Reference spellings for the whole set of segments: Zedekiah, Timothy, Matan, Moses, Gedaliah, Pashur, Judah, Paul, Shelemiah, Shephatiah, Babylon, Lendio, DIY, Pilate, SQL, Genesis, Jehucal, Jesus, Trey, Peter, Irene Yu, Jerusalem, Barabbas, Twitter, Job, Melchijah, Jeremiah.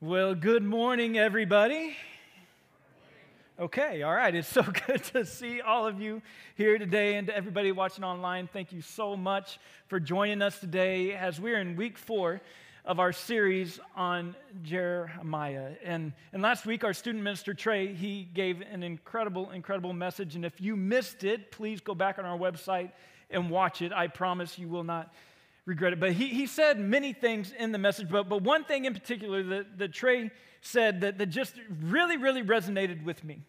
Well, good morning, everybody. Okay, all right. It's so good to see all of you here today, and to everybody watching online, thank you so much for joining us today as we're in week 4 of our series on Jeremiah. And last week, our student minister, Trey, he gave an incredible message, and if you missed it, please go back on our website and watch it. I promise you will not regret it. But he said many things in the message, but one thing in particular that Trey said that just really resonated with me.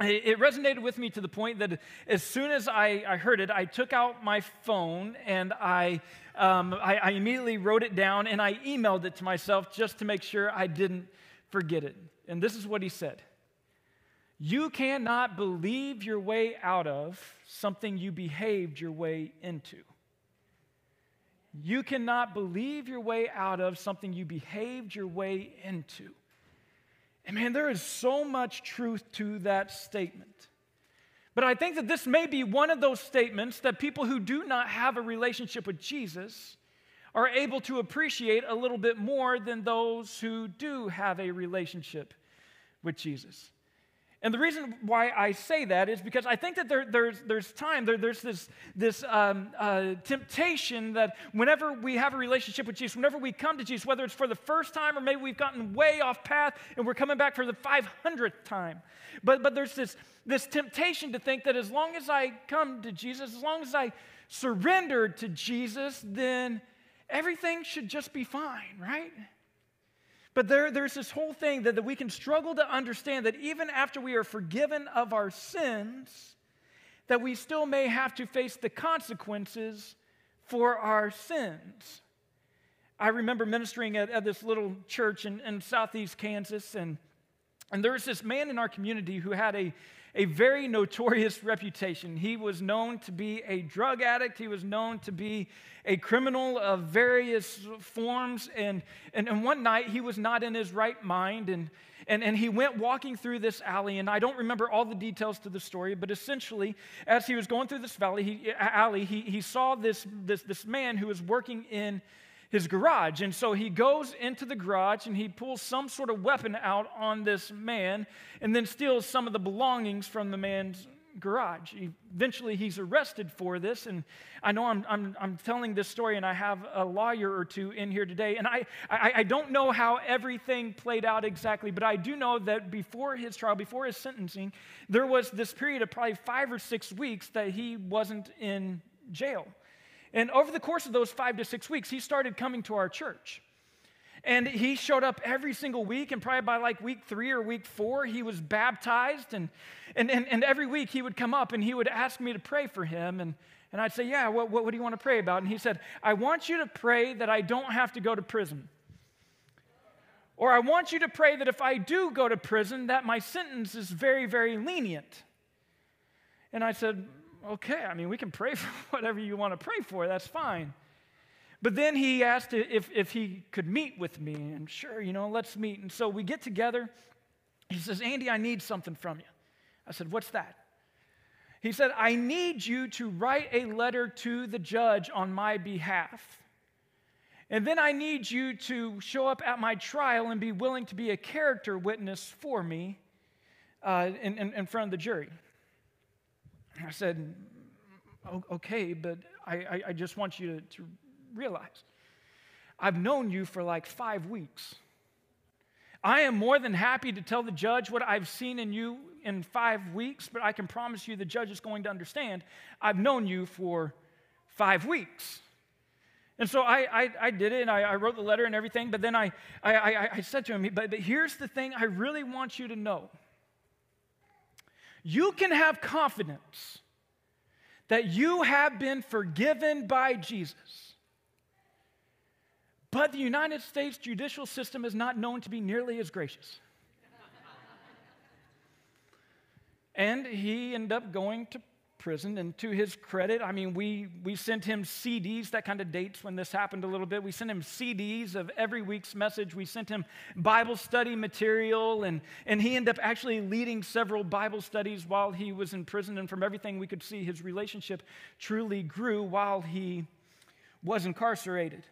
It resonated with me to the point that as soon as I heard it, I took out my phone and I immediately wrote it down and I emailed it to myself just to make sure I didn't forget it. And this is what he said: "You cannot believe your way out of something you behaved your way into." You cannot believe your way out of something you behaved your way into. And man, there is so much truth to that statement. But I think that this may be one of those statements that people who do not have a relationship with Jesus are able to appreciate a little bit more than those who do have a relationship with Jesus. And the reason why I say that is because I think that there's this temptation that whenever we have a relationship with Jesus, whenever we come to Jesus, whether it's for the first time or maybe we've gotten way off path and we're coming back for the 500th time, but there's this temptation to think that as long as I come to Jesus, as long as I surrender to Jesus, then everything should just be fine, right? But there's this whole thing that we can struggle to understand, that even after we are forgiven of our sins, that we still may have to face the consequences for our sins. I remember ministering at this little church in southeast Kansas, and there was this man in our community who had a very notorious reputation. He was known to be a drug addict. He was known to be a criminal of various forms. And one night, he was not in his right mind, and he went walking through this alley. And I don't remember all the details to the story, but essentially, as he was going through this alley, he saw this man who was working in his garage. And so he goes into the garage and he pulls some sort of weapon out on this man and then steals some of the belongings from the man's garage. Eventually he's arrested for this, and I know I'm telling this story and I have a lawyer or two in here today, and I don't know how everything played out exactly, but I do know that before his trial, before his sentencing, there was this period of probably 5 or 6 weeks that he wasn't in jail. And over the course of those 5 to 6 weeks, he started coming to our church. And he showed up every single week, and probably by like week 3 or week 4, he was baptized. And every week he would come up and he would ask me to pray for him. And I'd say, yeah, what do you want to pray about? And he said, I want you to pray that I don't have to go to prison. Or I want you to pray that if I do go to prison, that my sentence is very, very lenient. And I said, okay, I mean, we can pray for whatever you want to pray for. That's fine. But then he asked if he could meet with me. And sure, let's meet. And so we get together. He says, Andy, I need something from you. I said, what's that? He said, I need you to write a letter to the judge on my behalf. And then I need you to show up at my trial and be willing to be a character witness for me in front of the jury. I said, okay, but I just want you to realize, I've known you for like 5 weeks. I am more than happy to tell the judge what I've seen in you in 5 weeks, but I can promise you the judge is going to understand I've known you for 5 weeks. And so I did it, and I wrote the letter and everything, but then I said to him, but here's the thing I really want you to know. You can have confidence that you have been forgiven by Jesus. But the United States judicial system is not known to be nearly as gracious. And he ended up going to prison, and to his credit, I mean, we sent him CDs. That kind of dates when this happened a little bit. We sent him CDs of every week's message. We sent him Bible study material, and he ended up actually leading several Bible studies while he was in prison, and from everything we could see, his relationship truly grew while he was incarcerated.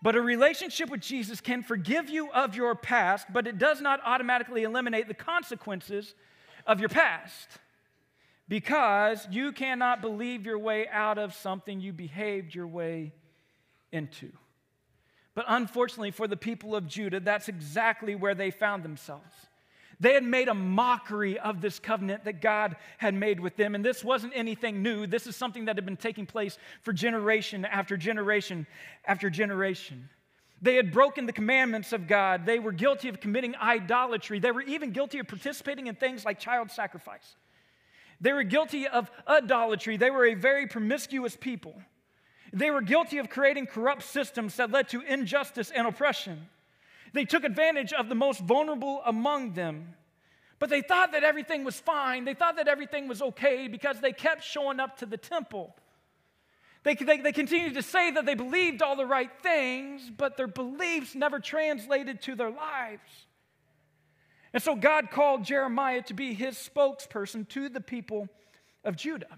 But a relationship with Jesus can forgive you of your past, but it does not automatically eliminate the consequences of your past, because you cannot believe your way out of something you behaved your way into. But unfortunately for the people of Judah, that's exactly where they found themselves. They had made a mockery of this covenant that God had made with them. And this wasn't anything new. This is something that had been taking place for generation after generation after generation. They had broken the commandments of God. They were guilty of committing idolatry. They were even guilty of participating in things like child sacrifice. They were guilty of idolatry. They were a very promiscuous people. They were guilty of creating corrupt systems that led to injustice and oppression. They took advantage of the most vulnerable among them. But they thought that everything was fine. They thought that everything was okay because they kept showing up to the temple. They continued to say that they believed all the right things, but their beliefs never translated to their lives. And so God called Jeremiah to be his spokesperson to the people of Judah.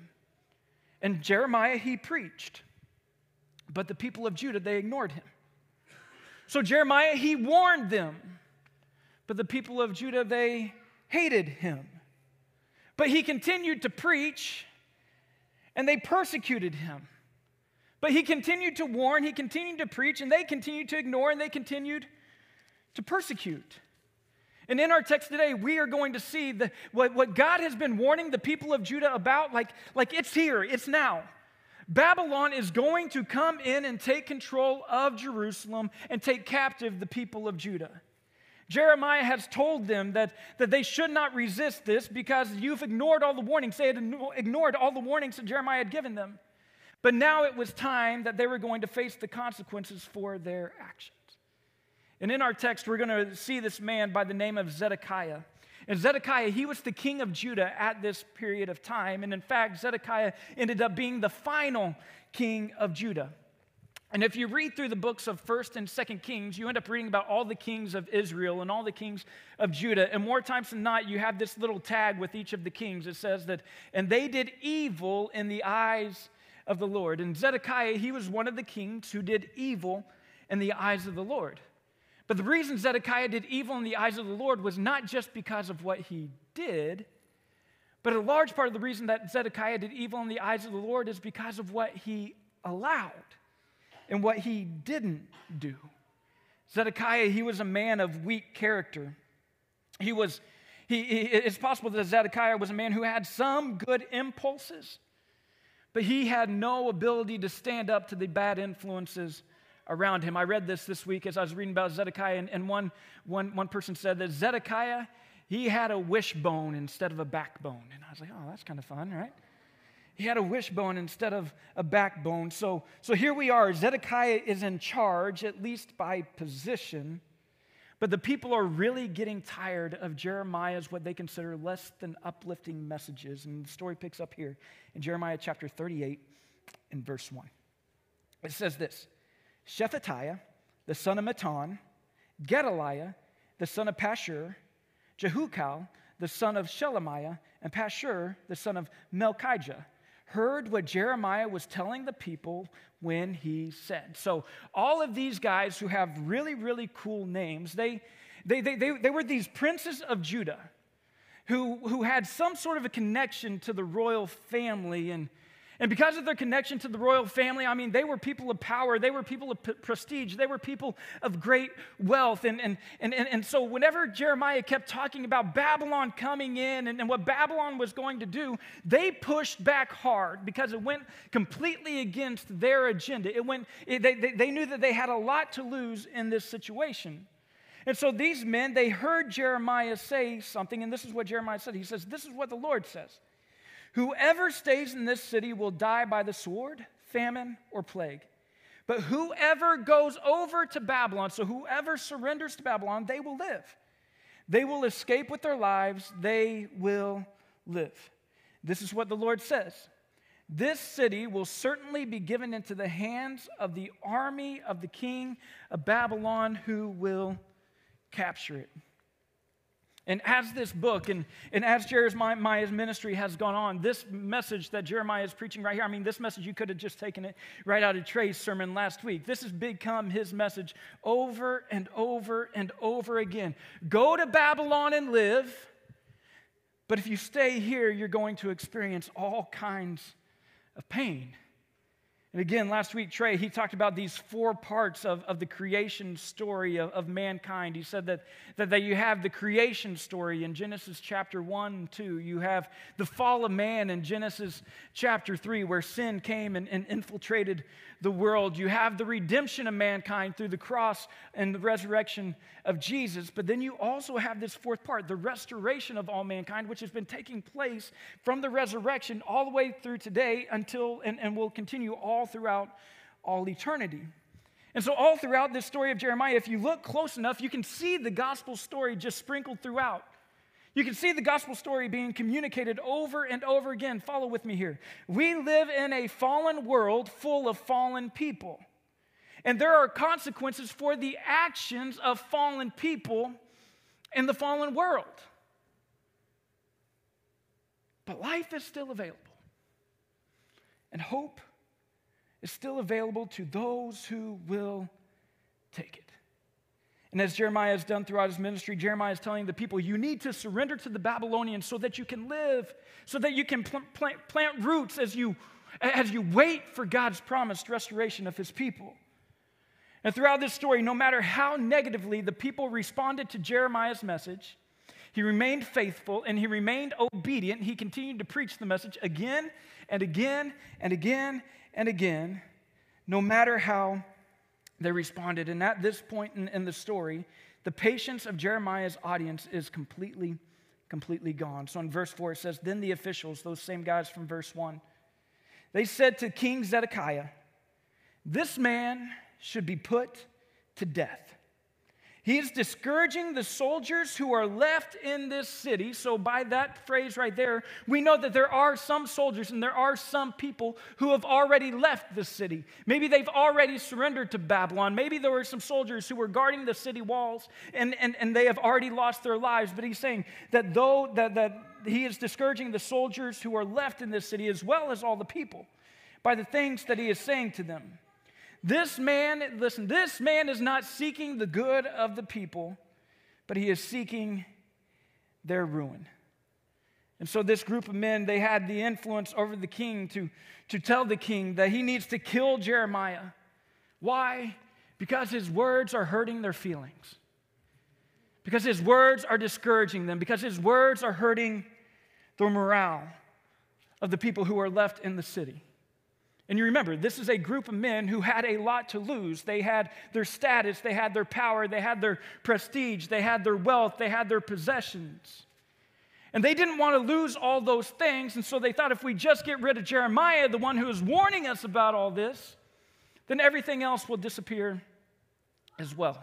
And Jeremiah, he preached. But the people of Judah, they ignored him. So Jeremiah, he warned them, but the people of Judah, they hated him. But he continued to preach, and they persecuted him. But he continued to warn, he continued to preach, and they continued to ignore, and they continued to persecute. And in our text today, we are going to see what God has been warning the people of Judah about, like it's here, it's now. Babylon is going to come in and take control of Jerusalem and take captive the people of Judah. Jeremiah has told them that they should not resist this because you've ignored all the warnings. They had ignored all the warnings that Jeremiah had given them. But now it was time that they were going to face the consequences for their actions. And in our text, we're going to see this man by the name of Zedekiah. And Zedekiah, he was the king of Judah at this period of time. And in fact, Zedekiah ended up being the final king of Judah. And if you read through the books of 1st and 2nd Kings, you end up reading about all the kings of Israel and all the kings of Judah. And more times than not, you have this little tag with each of the kings. It says that, and they did evil in the eyes of the Lord. And Zedekiah, he was one of the kings who did evil in the eyes of the Lord. But the reason Zedekiah did evil in the eyes of the Lord was not just because of what he did, but a large part of the reason that Zedekiah did evil in the eyes of the Lord is because of what he allowed and what he didn't do. Zedekiah, he was a man of weak character. It's possible that Zedekiah was a man who had some good impulses, but he had no ability to stand up to the bad influences around him. I read this week as I was reading about Zedekiah, and one person said that Zedekiah, he had a wishbone instead of a backbone. And I was like, oh, that's kind of fun, right? He had a wishbone instead of a backbone. So here we are. Zedekiah is in charge, at least by position, but the people are really getting tired of Jeremiah's what they consider less than uplifting messages. And the story picks up here in Jeremiah chapter 38 and verse 1. It says this: Shephatiah, the son of Matan, Gedaliah, the son of Pashur, Jehucal, the son of Shelemiah, and Pashur, the son of Melchijah, heard what Jeremiah was telling the people when he said. So all of these guys who have really, really cool names, they were these princes of Judah who had some sort of a connection to the royal family. And because of their connection to the royal family, I mean, they were people of power. They were people of prestige. They were people of great wealth. And so whenever Jeremiah kept talking about Babylon coming in and what Babylon was going to do, they pushed back hard because it went completely against their agenda. They knew that they had a lot to lose in this situation. And so these men, they heard Jeremiah say something, and this is what Jeremiah said. He says, "This is what the Lord says. Whoever stays in this city will die by the sword, famine, or plague. But whoever goes over to Babylon," so whoever surrenders to Babylon, "they will live. They will escape with their lives. They will live. This is what the Lord says. This city will certainly be given into the hands of the army of the king of Babylon, who will capture it." And as this book and as Jeremiah's ministry has gone on, this message that Jeremiah is preaching right here, I mean, this message, you could have just taken it right out of Trey's sermon last week. This has become his message over and over and over again. Go to Babylon and live, but if you stay here, you're going to experience all kinds of pain. And again, last week, Trey, he talked about these four parts of the creation story of mankind. He said that you have the creation story in Genesis chapter 1 and 2. You have the fall of man in Genesis chapter 3, where sin came and infiltrated the world. You have the redemption of mankind through the cross and the resurrection of Jesus. But then you also have this fourth part, the restoration of all mankind, which has been taking place from the resurrection all the way through today until and will continue all throughout all eternity. And so all throughout this story of Jeremiah, if you look close enough, you can see the gospel story just sprinkled throughout. You can see the gospel story being communicated over and over again. Follow with me here. We live in a fallen world full of fallen people. And there are consequences for the actions of fallen people in the fallen world. But life is still available. And hope is still available to those who will take it. And as Jeremiah has done throughout his ministry, Jeremiah is telling the people, you need to surrender to the Babylonians so that you can live, so that you can plant roots as you wait for God's promised restoration of his people. And throughout this story, no matter how negatively the people responded to Jeremiah's message, he remained faithful and he remained obedient. He continued to preach the message again and again and again and again, no matter how they responded. And at this point in the story, the patience of Jeremiah's audience is completely gone. So in verse 4 it says, then the officials, those same guys from verse 1, they said to King Zedekiah, this man should be put to death. He is discouraging the soldiers who are left in this city. So by that phrase right there, we know that there are some soldiers and there are some people who have already left the city. Maybe they've already surrendered to Babylon. Maybe there were some soldiers who were guarding the city walls and they have already lost their lives. But he's saying that that he is discouraging the soldiers who are left in this city as well as all the people by the things that he is saying to them. This man is not seeking the good of the people, but he is seeking their ruin. And so this group of men, they had the influence over the king to tell the king that he needs to kill Jeremiah. Why? Because his words are hurting their feelings. Because his words are discouraging them. Because his words are hurting the morale of the people who are left in the city. And you remember, this is a group of men who had a lot to lose. They had their status, they had their power, they had their prestige, they had their wealth, they had their possessions. And they didn't want to lose all those things, and so they thought if we just get rid of Jeremiah, the one who is warning us about all this, then everything else will disappear as well.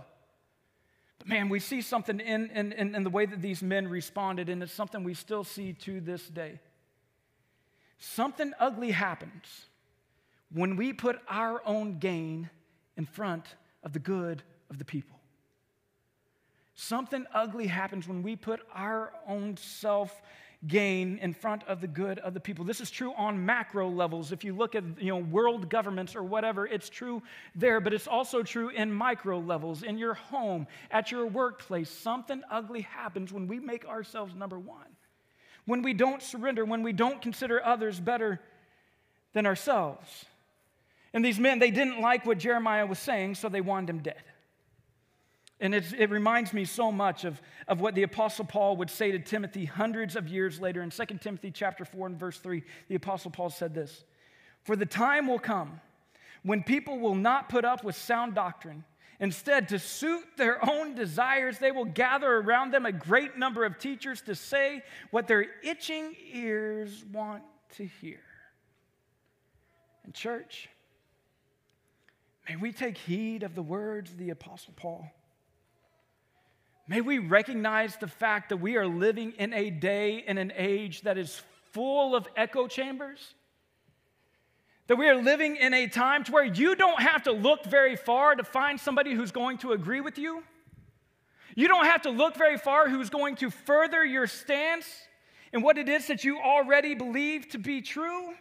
But man, we see something in the way that these men responded, and it's something we still see to this day. Something ugly happens when we put our own gain in front of the good of the people. Something ugly happens when we put our own self-gain in front of the good of the people. This is true on macro levels. If you look at world governments or whatever, it's true there, but it's also true in micro levels, in your home, at your workplace. Something ugly happens when we make ourselves number one, when we don't surrender, when we don't consider others better than ourselves. And these men, they didn't like what Jeremiah was saying, so they wanted him dead. And it reminds me so much of what the Apostle Paul would say to Timothy hundreds of years later. In 2 Timothy chapter 4 and verse 3, the Apostle Paul said this, "For the time will come when people will not put up with sound doctrine. Instead, to suit their own desires, they will gather around them a great number of teachers to say what their itching ears want to hear." And church, may we take heed of the words of the Apostle Paul. May we recognize the fact that we are living in a day and an age that is full of echo chambers. That we are living in a time to where you don't have to look very far to find somebody who's going to agree with you. You don't have to look very far who's going to further your stance and what it is that you already believe to be true.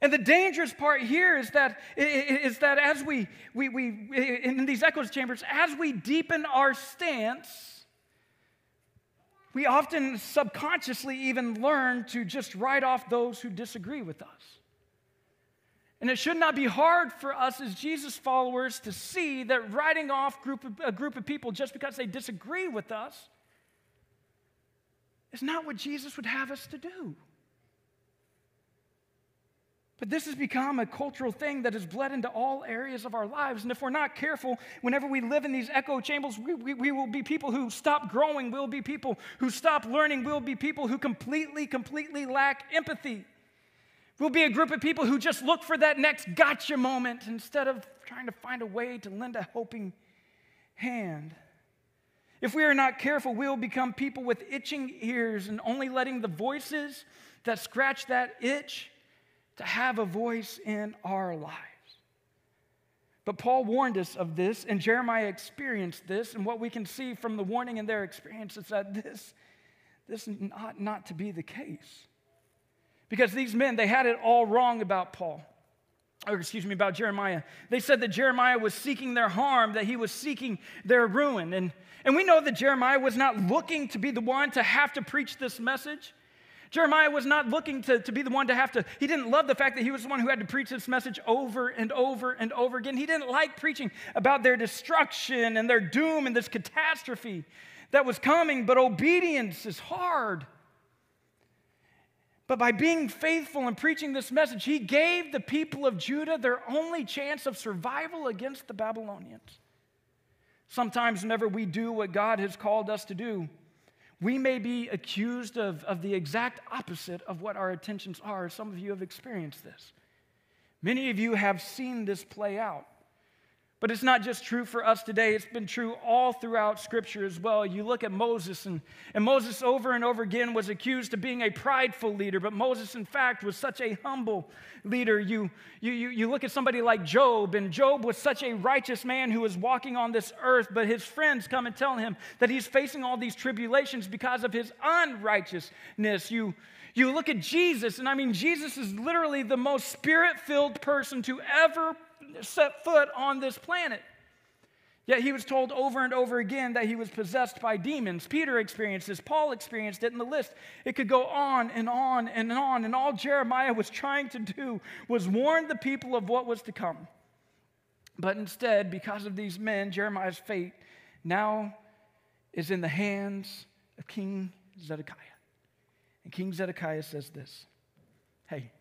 And the dangerous part here is that as we in these echo chambers, as we deepen our stance, we often subconsciously even learn to just write off those who disagree with us. And it should not be hard for us as Jesus followers to see that writing off a group of people just because they disagree with us is not what Jesus would have us to do. But this has become a cultural thing that has bled into all areas of our lives. And if we're not careful, whenever we live in these echo chambers, we will be people who stop growing. We'll be people who stop learning. We'll be people who completely lack empathy. We'll be a group of people who just look for that next gotcha moment instead of trying to find a way to lend a helping hand. If we are not careful, we'll become people with itching ears and only letting the voices that scratch that itch to have a voice in our lives. But Paul warned us of this, and Jeremiah experienced this, and what we can see from the warning in their experience is that this ought not to be the case. Because these men, they had it all wrong about Jeremiah. They said that Jeremiah was seeking their harm, that he was seeking their ruin. And we know that Jeremiah was not looking to be the one to have to preach this message. Jeremiah was not looking to be the one to have to. He didn't love the fact that he was the one who had to preach this message over and over and over again. He didn't like preaching about their destruction and their doom and this catastrophe that was coming. But obedience is hard. But by being faithful and preaching this message, he gave the people of Judah their only chance of survival against the Babylonians. Sometimes whenever we do what God has called us to do, we may be accused of the exact opposite of what our intentions are. Some of you have experienced this. Many of you have seen this play out. But it's not just true for us today. It's been true all throughout Scripture as well. You look at Moses, and Moses over and over again was accused of being a prideful leader. But Moses, in fact, was such a humble leader. You look at somebody like Job, and Job was such a righteous man who was walking on this earth. But his friends come and tell him that he's facing all these tribulations because of his unrighteousness. You look at Jesus, and I mean, Jesus is literally the most spirit-filled person to ever set foot on this planet. Yet he was told over and over again that he was possessed by demons. Peter experienced this. Paul experienced it. In the list, it could go on and on and on. And all Jeremiah was trying to do was warn the people of what was to come. But instead, because of these men, Jeremiah's fate now is in the hands of King Zedekiah. And King Zedekiah says this, "Hey,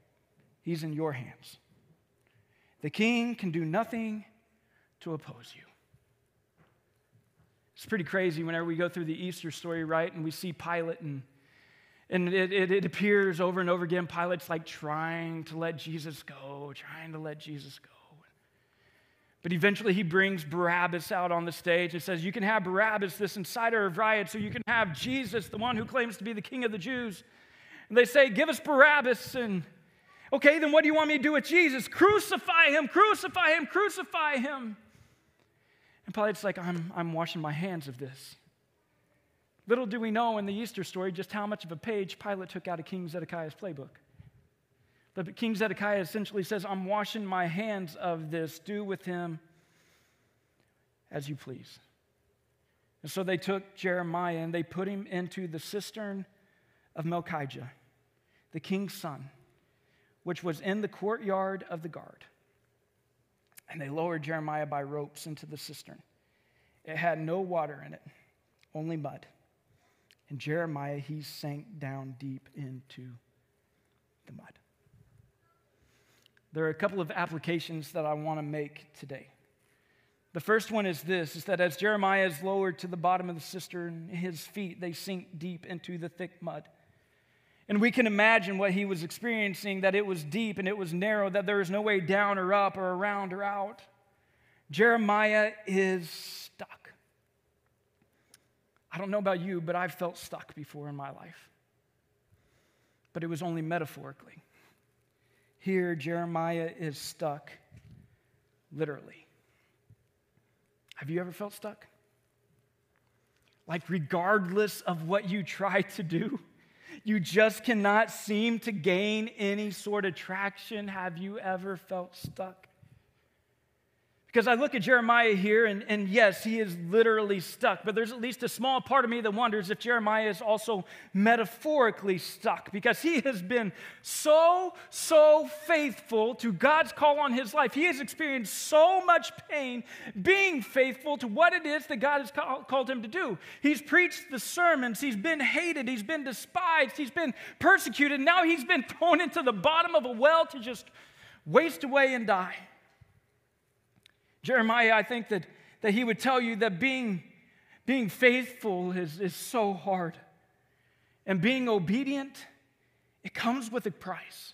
he's in your hands. The king can do nothing to oppose you." It's pretty crazy whenever we go through the Easter story, right? And we see Pilate, and it appears over and over again, Pilate's like trying to let Jesus go. But eventually he brings Barabbas out on the stage and says, "You can have Barabbas, this inciter of riots, or you can have Jesus, the one who claims to be the king of the Jews." And they say, "Give us Barabbas," and okay, then what do you want me to do with Jesus? Crucify him. And Pilate's like, I'm washing my hands of this. Little do we know in the Easter story just how much of a page Pilate took out of King Zedekiah's playbook. But King Zedekiah essentially says, "I'm washing my hands of this. Do with him as you please." And so they took Jeremiah and they put him into the cistern of Melchijah, the king's son, which was in the courtyard of the guard. And they lowered Jeremiah by ropes into the cistern. It had no water in it, only mud. And Jeremiah, he sank down deep into the mud. There are a couple of applications that I want to make today. The first one is this, is that as Jeremiah is lowered to the bottom of the cistern, his feet, they sink deep into the thick mud. And we can imagine what he was experiencing, that it was deep and it was narrow, that there is no way down or up or around or out. Jeremiah is stuck. I don't know about you, but I've felt stuck before in my life. But it was only metaphorically. Here, Jeremiah is stuck, literally. Have you ever felt stuck? Like, regardless of what you try to do, you just cannot seem to gain any sort of traction. Have you ever felt stuck? Because I look at Jeremiah here, and yes, he is literally stuck, but there's at least a small part of me that wonders if Jeremiah is also metaphorically stuck, because he has been so faithful to God's call on his life. He has experienced so much pain being faithful to what it is that God has called him to do. He's preached the sermons. He's been hated. He's been despised. He's been persecuted. Now he's been thrown into the bottom of a well to just waste away and die. Jeremiah, I think that he would tell you that being faithful is so hard. And being obedient, it comes with a price.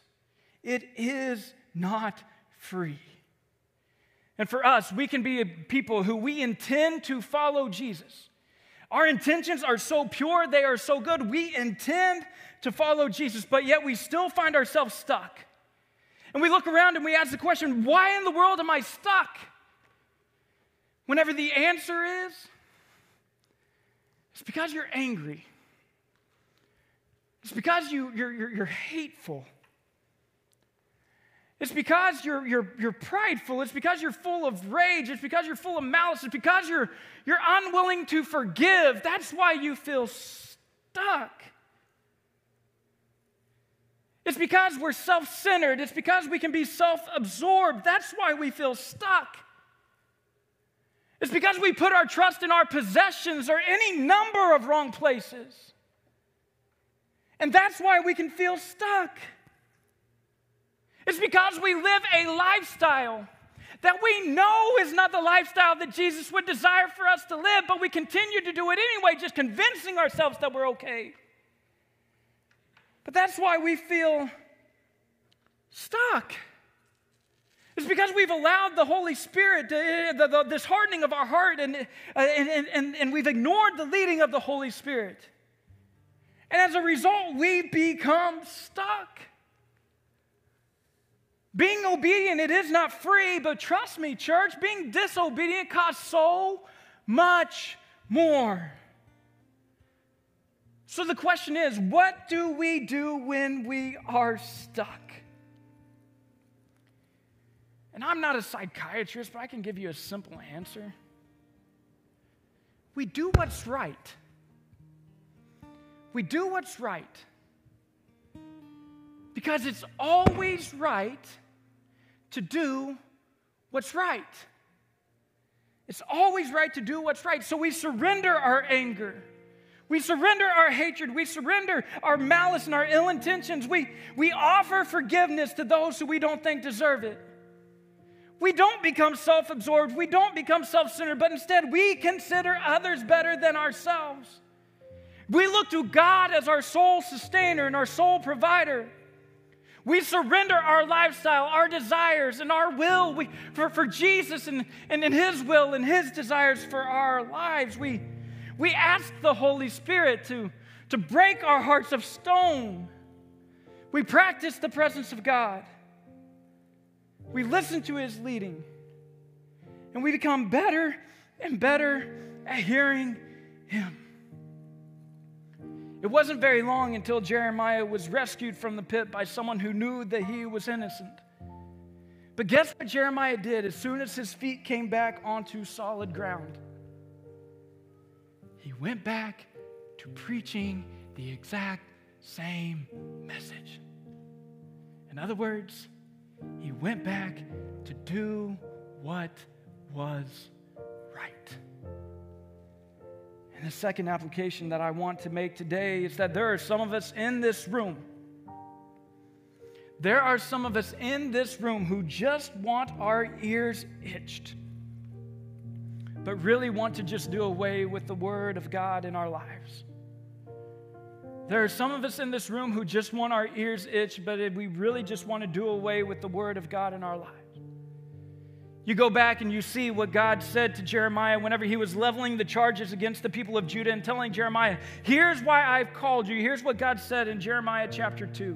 It is not free. And for us, we can be a people who we intend to follow Jesus. Our intentions are so pure, they are so good. We intend to follow Jesus, but yet we still find ourselves stuck. And we look around and we ask the question, why in the world am I stuck? Whenever the answer is, it's because you're angry. It's because you're hateful. It's because you're prideful. It's because you're full of rage. It's because you're full of malice. It's because you're unwilling to forgive. That's why you feel stuck. It's because we're self-centered. It's because we can be self-absorbed. That's why we feel stuck. It's because we put our trust in our possessions or any number of wrong places. And that's why we can feel stuck. It's because we live a lifestyle that we know is not the lifestyle that Jesus would desire for us to live, but we continue to do it anyway, just convincing ourselves that we're okay. But that's why we feel stuck. It's because we've allowed the Holy Spirit, this hardening of our heart, and we've ignored the leading of the Holy Spirit. And as a result, we become stuck. Being obedient, it is not free, but trust me, church, being disobedient costs so much more. So the question is, what do we do when we are stuck? And I'm not a psychiatrist, but I can give you a simple answer. We do what's right. We do what's right. Because it's always right to do what's right. It's always right to do what's right. So we surrender our anger. We surrender our hatred. We surrender our malice and our ill intentions. We offer forgiveness to those who we don't think deserve it. We don't become self-absorbed. We don't become self-centered, but instead we consider others better than ourselves. We look to God as our sole sustainer and our sole provider. We surrender our lifestyle, our desires, and our will for Jesus and in His will and His desires for our lives. We ask the Holy Spirit to break our hearts of stone. We practice the presence of God. We listen to His leading, and we become better and better at hearing Him. It wasn't very long until Jeremiah was rescued from the pit by someone who knew that he was innocent. But guess what Jeremiah did as soon as his feet came back onto solid ground? He went back to preaching the exact same message. In other words, he went back to do what was right. And the second application that I want to make today is that there are some of us in this room. There are some of us in this room who just want our ears itched, but really want to just do away with the Word of God in our lives. There are some of us in this room who just want our ears itched, but we really just want to do away with the Word of God in our lives. You go back and you see what God said to Jeremiah whenever he was leveling the charges against the people of Judah and telling Jeremiah, here's why I've called you. Here's what God said in Jeremiah chapter 2.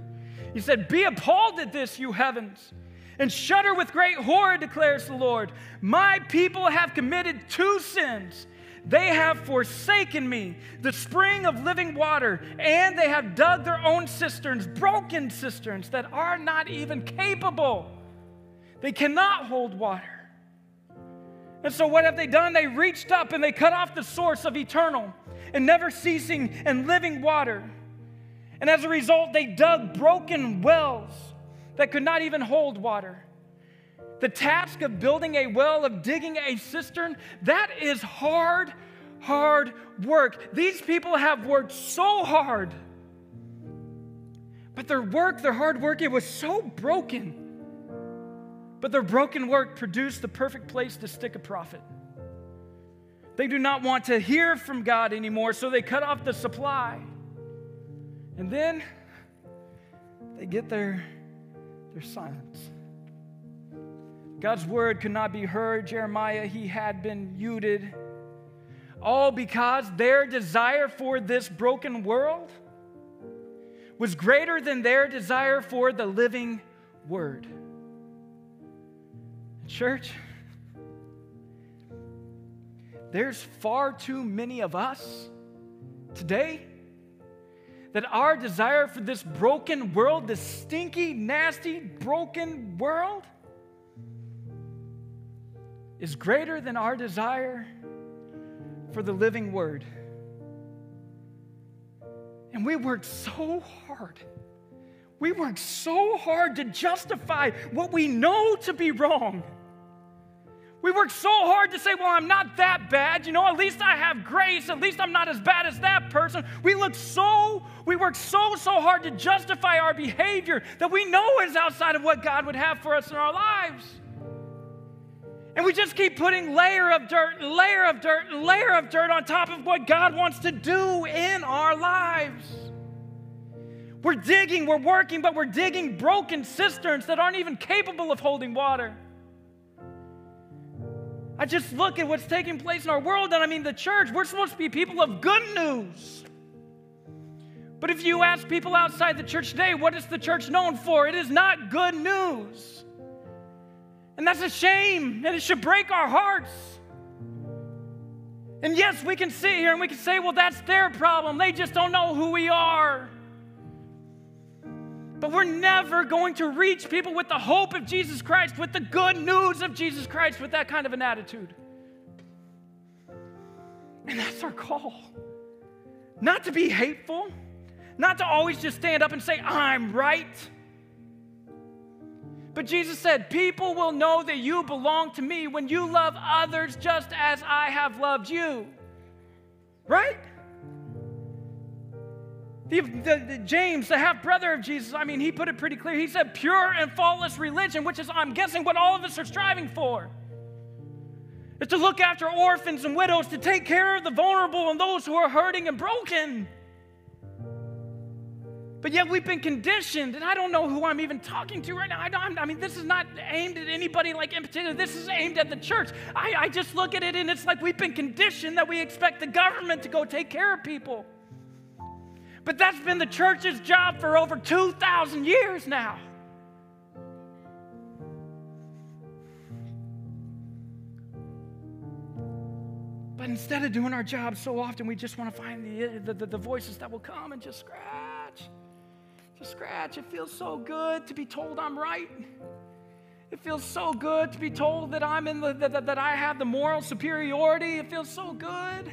He said, be appalled at this, you heavens, and shudder with great horror, declares the Lord. My people have committed two sins. They have forsaken me, the spring of living water, and they have dug their own cisterns, broken cisterns that are not even capable. They cannot hold water. And so what have they done? They reached up and they cut off the source of eternal and never ceasing and living water. And as a result, they dug broken wells that could not even hold water. The task of building a well, of digging a cistern, that is hard work. These people have worked so hard, but their hard work, it was so broken. But their broken work produced the perfect place to stick a prophet. They do not want to hear from God anymore, so they cut off the supply. And then they get their silence. God's word could not be heard. Jeremiah, he had been muted. All because their desire for this broken world was greater than their desire for the living word. Church, there's far too many of us today that our desire for this broken world, this stinky, nasty, broken world, is greater than our desire for the living word. And we work so hard. We work so hard to justify what we know to be wrong. We work so hard to say, well, I'm not that bad. You know, at least I have grace. At least I'm not as bad as that person. We work so hard to justify our behavior that we know is outside of what God would have for us in our lives. And we just keep putting layer of dirt and layer of dirt and layer of dirt on top of what God wants to do in our lives. We're digging, we're working, but we're digging broken cisterns that aren't even capable of holding water. I just look at what's taking place in our world, and I mean the church. We're supposed to be people of good news. But if you ask people outside the church today, what is the church known for? It is not good news. And that's a shame, and it should break our hearts. And yes, we can sit here and we can say, well, that's their problem. They just don't know who we are. But we're never going to reach people with the hope of Jesus Christ, with the good news of Jesus Christ, with that kind of an attitude. And that's our call. Not to be hateful, not to always just stand up and say, I'm right. But Jesus said, people will know that you belong to me when you love others just as I have loved you. Right? James, the half-brother of Jesus, I mean, he put it pretty clear. He said, pure and faultless religion, which is, I'm guessing, what all of us are striving for. It's to look after orphans and widows, to take care of the vulnerable and those who are hurting and broken. But yet we've been conditioned, and I don't know who I'm even talking to right now. I mean, this is not aimed at anybody like in particular. This is aimed at the church. I just look at it, and it's like we've been conditioned that we expect the government to go take care of people. But that's been the church's job for over 2,000 years now. But instead of doing our job, so often we just want to find the voices that will come and just scratch. Just scratch. It feels so good to be told I'm right. It feels so good to be told that I'm that I have the moral superiority. It feels so good.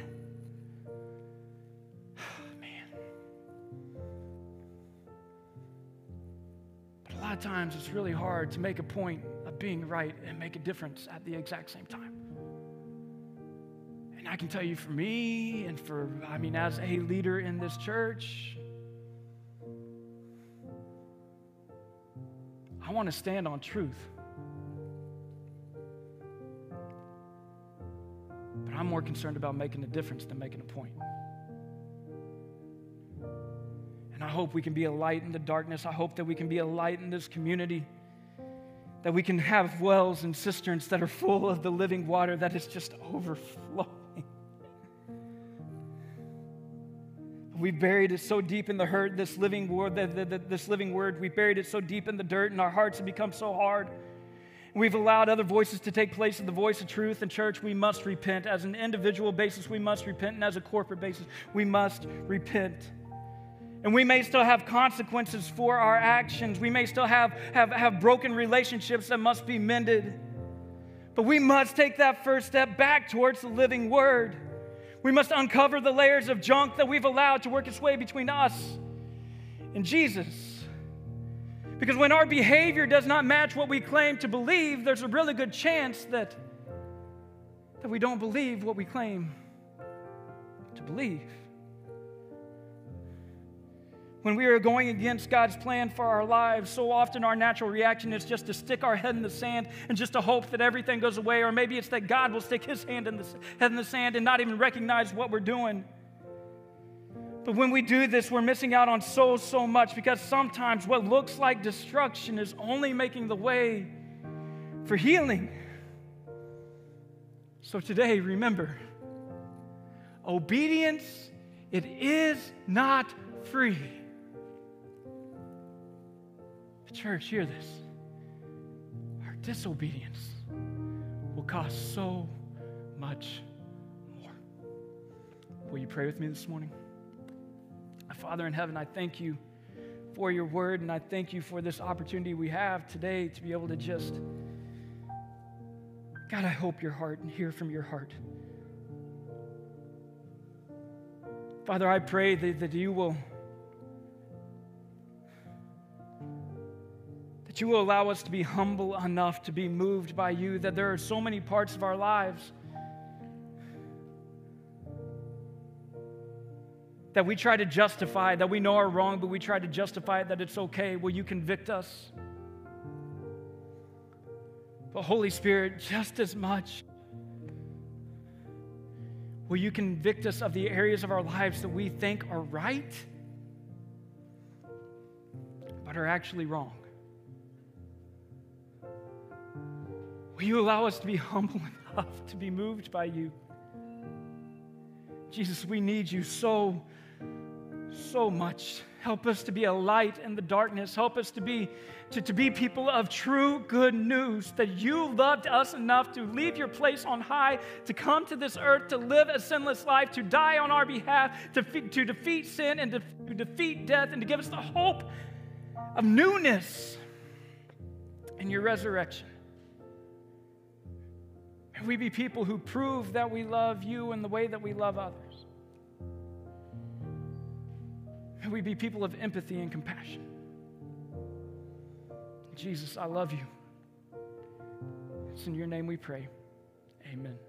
A lot of times it's really hard to make a point of being right and make a difference at the exact same time. And I can tell you for me and as a leader in this church, I want to stand on truth. But I'm more concerned about making a difference than making a point. And I hope we can be a light in the darkness. I hope that we can be a light in this community, that we can have wells and cisterns that are full of the living water that is just overflowing. We buried it so deep in the hurt, this living word. We buried it so deep in the dirt, and our hearts have become so hard. We've allowed other voices to take place in the voice of truth. In church, we must repent. As an individual basis, we must repent. And as a corporate basis, we must repent. And we may still have consequences for our actions. We may still have broken relationships that must be mended. But we must take that first step back towards the living Word. We must uncover the layers of junk that we've allowed to work its way between us and Jesus. Because when our behavior does not match what we claim to believe, there's a really good chance that we don't believe what we claim to believe. When we are going against God's plan for our lives, so often our natural reaction is just to stick our head in the sand and just to hope that everything goes away, or maybe it's that God will stick his head in the sand and not even recognize what we're doing. But when we do this, we're missing out on so much, because sometimes what looks like destruction is only making the way for healing. So today, remember, obedience, it is not free. The church, hear this. Our disobedience will cost so much more. Will you pray with me this morning? Father in heaven, I thank you for your word, and I thank you for this opportunity we have today to be able to just, God, I hope your heart and hear from your heart. Father, I pray that you will allow us to be humble enough to be moved by you, that there are so many parts of our lives that we try to justify, that we know are wrong, but we try to justify it, that it's okay. Will you convict us? But Holy Spirit, just as much, will you convict us of the areas of our lives that we think are right, but are actually wrong? Will you allow us to be humble enough to be moved by you? Jesus, we need you so much. Help us to be a light in the darkness. Help us to be people of true good news, that you loved us enough to leave your place on high, to come to this earth, to live a sinless life, to die on our behalf, to defeat sin and to defeat death, and to give us the hope of newness in your resurrection. May we be people who prove that we love you in the way that we love others. May we be people of empathy and compassion. Jesus, I love you. It's in your name we pray. Amen.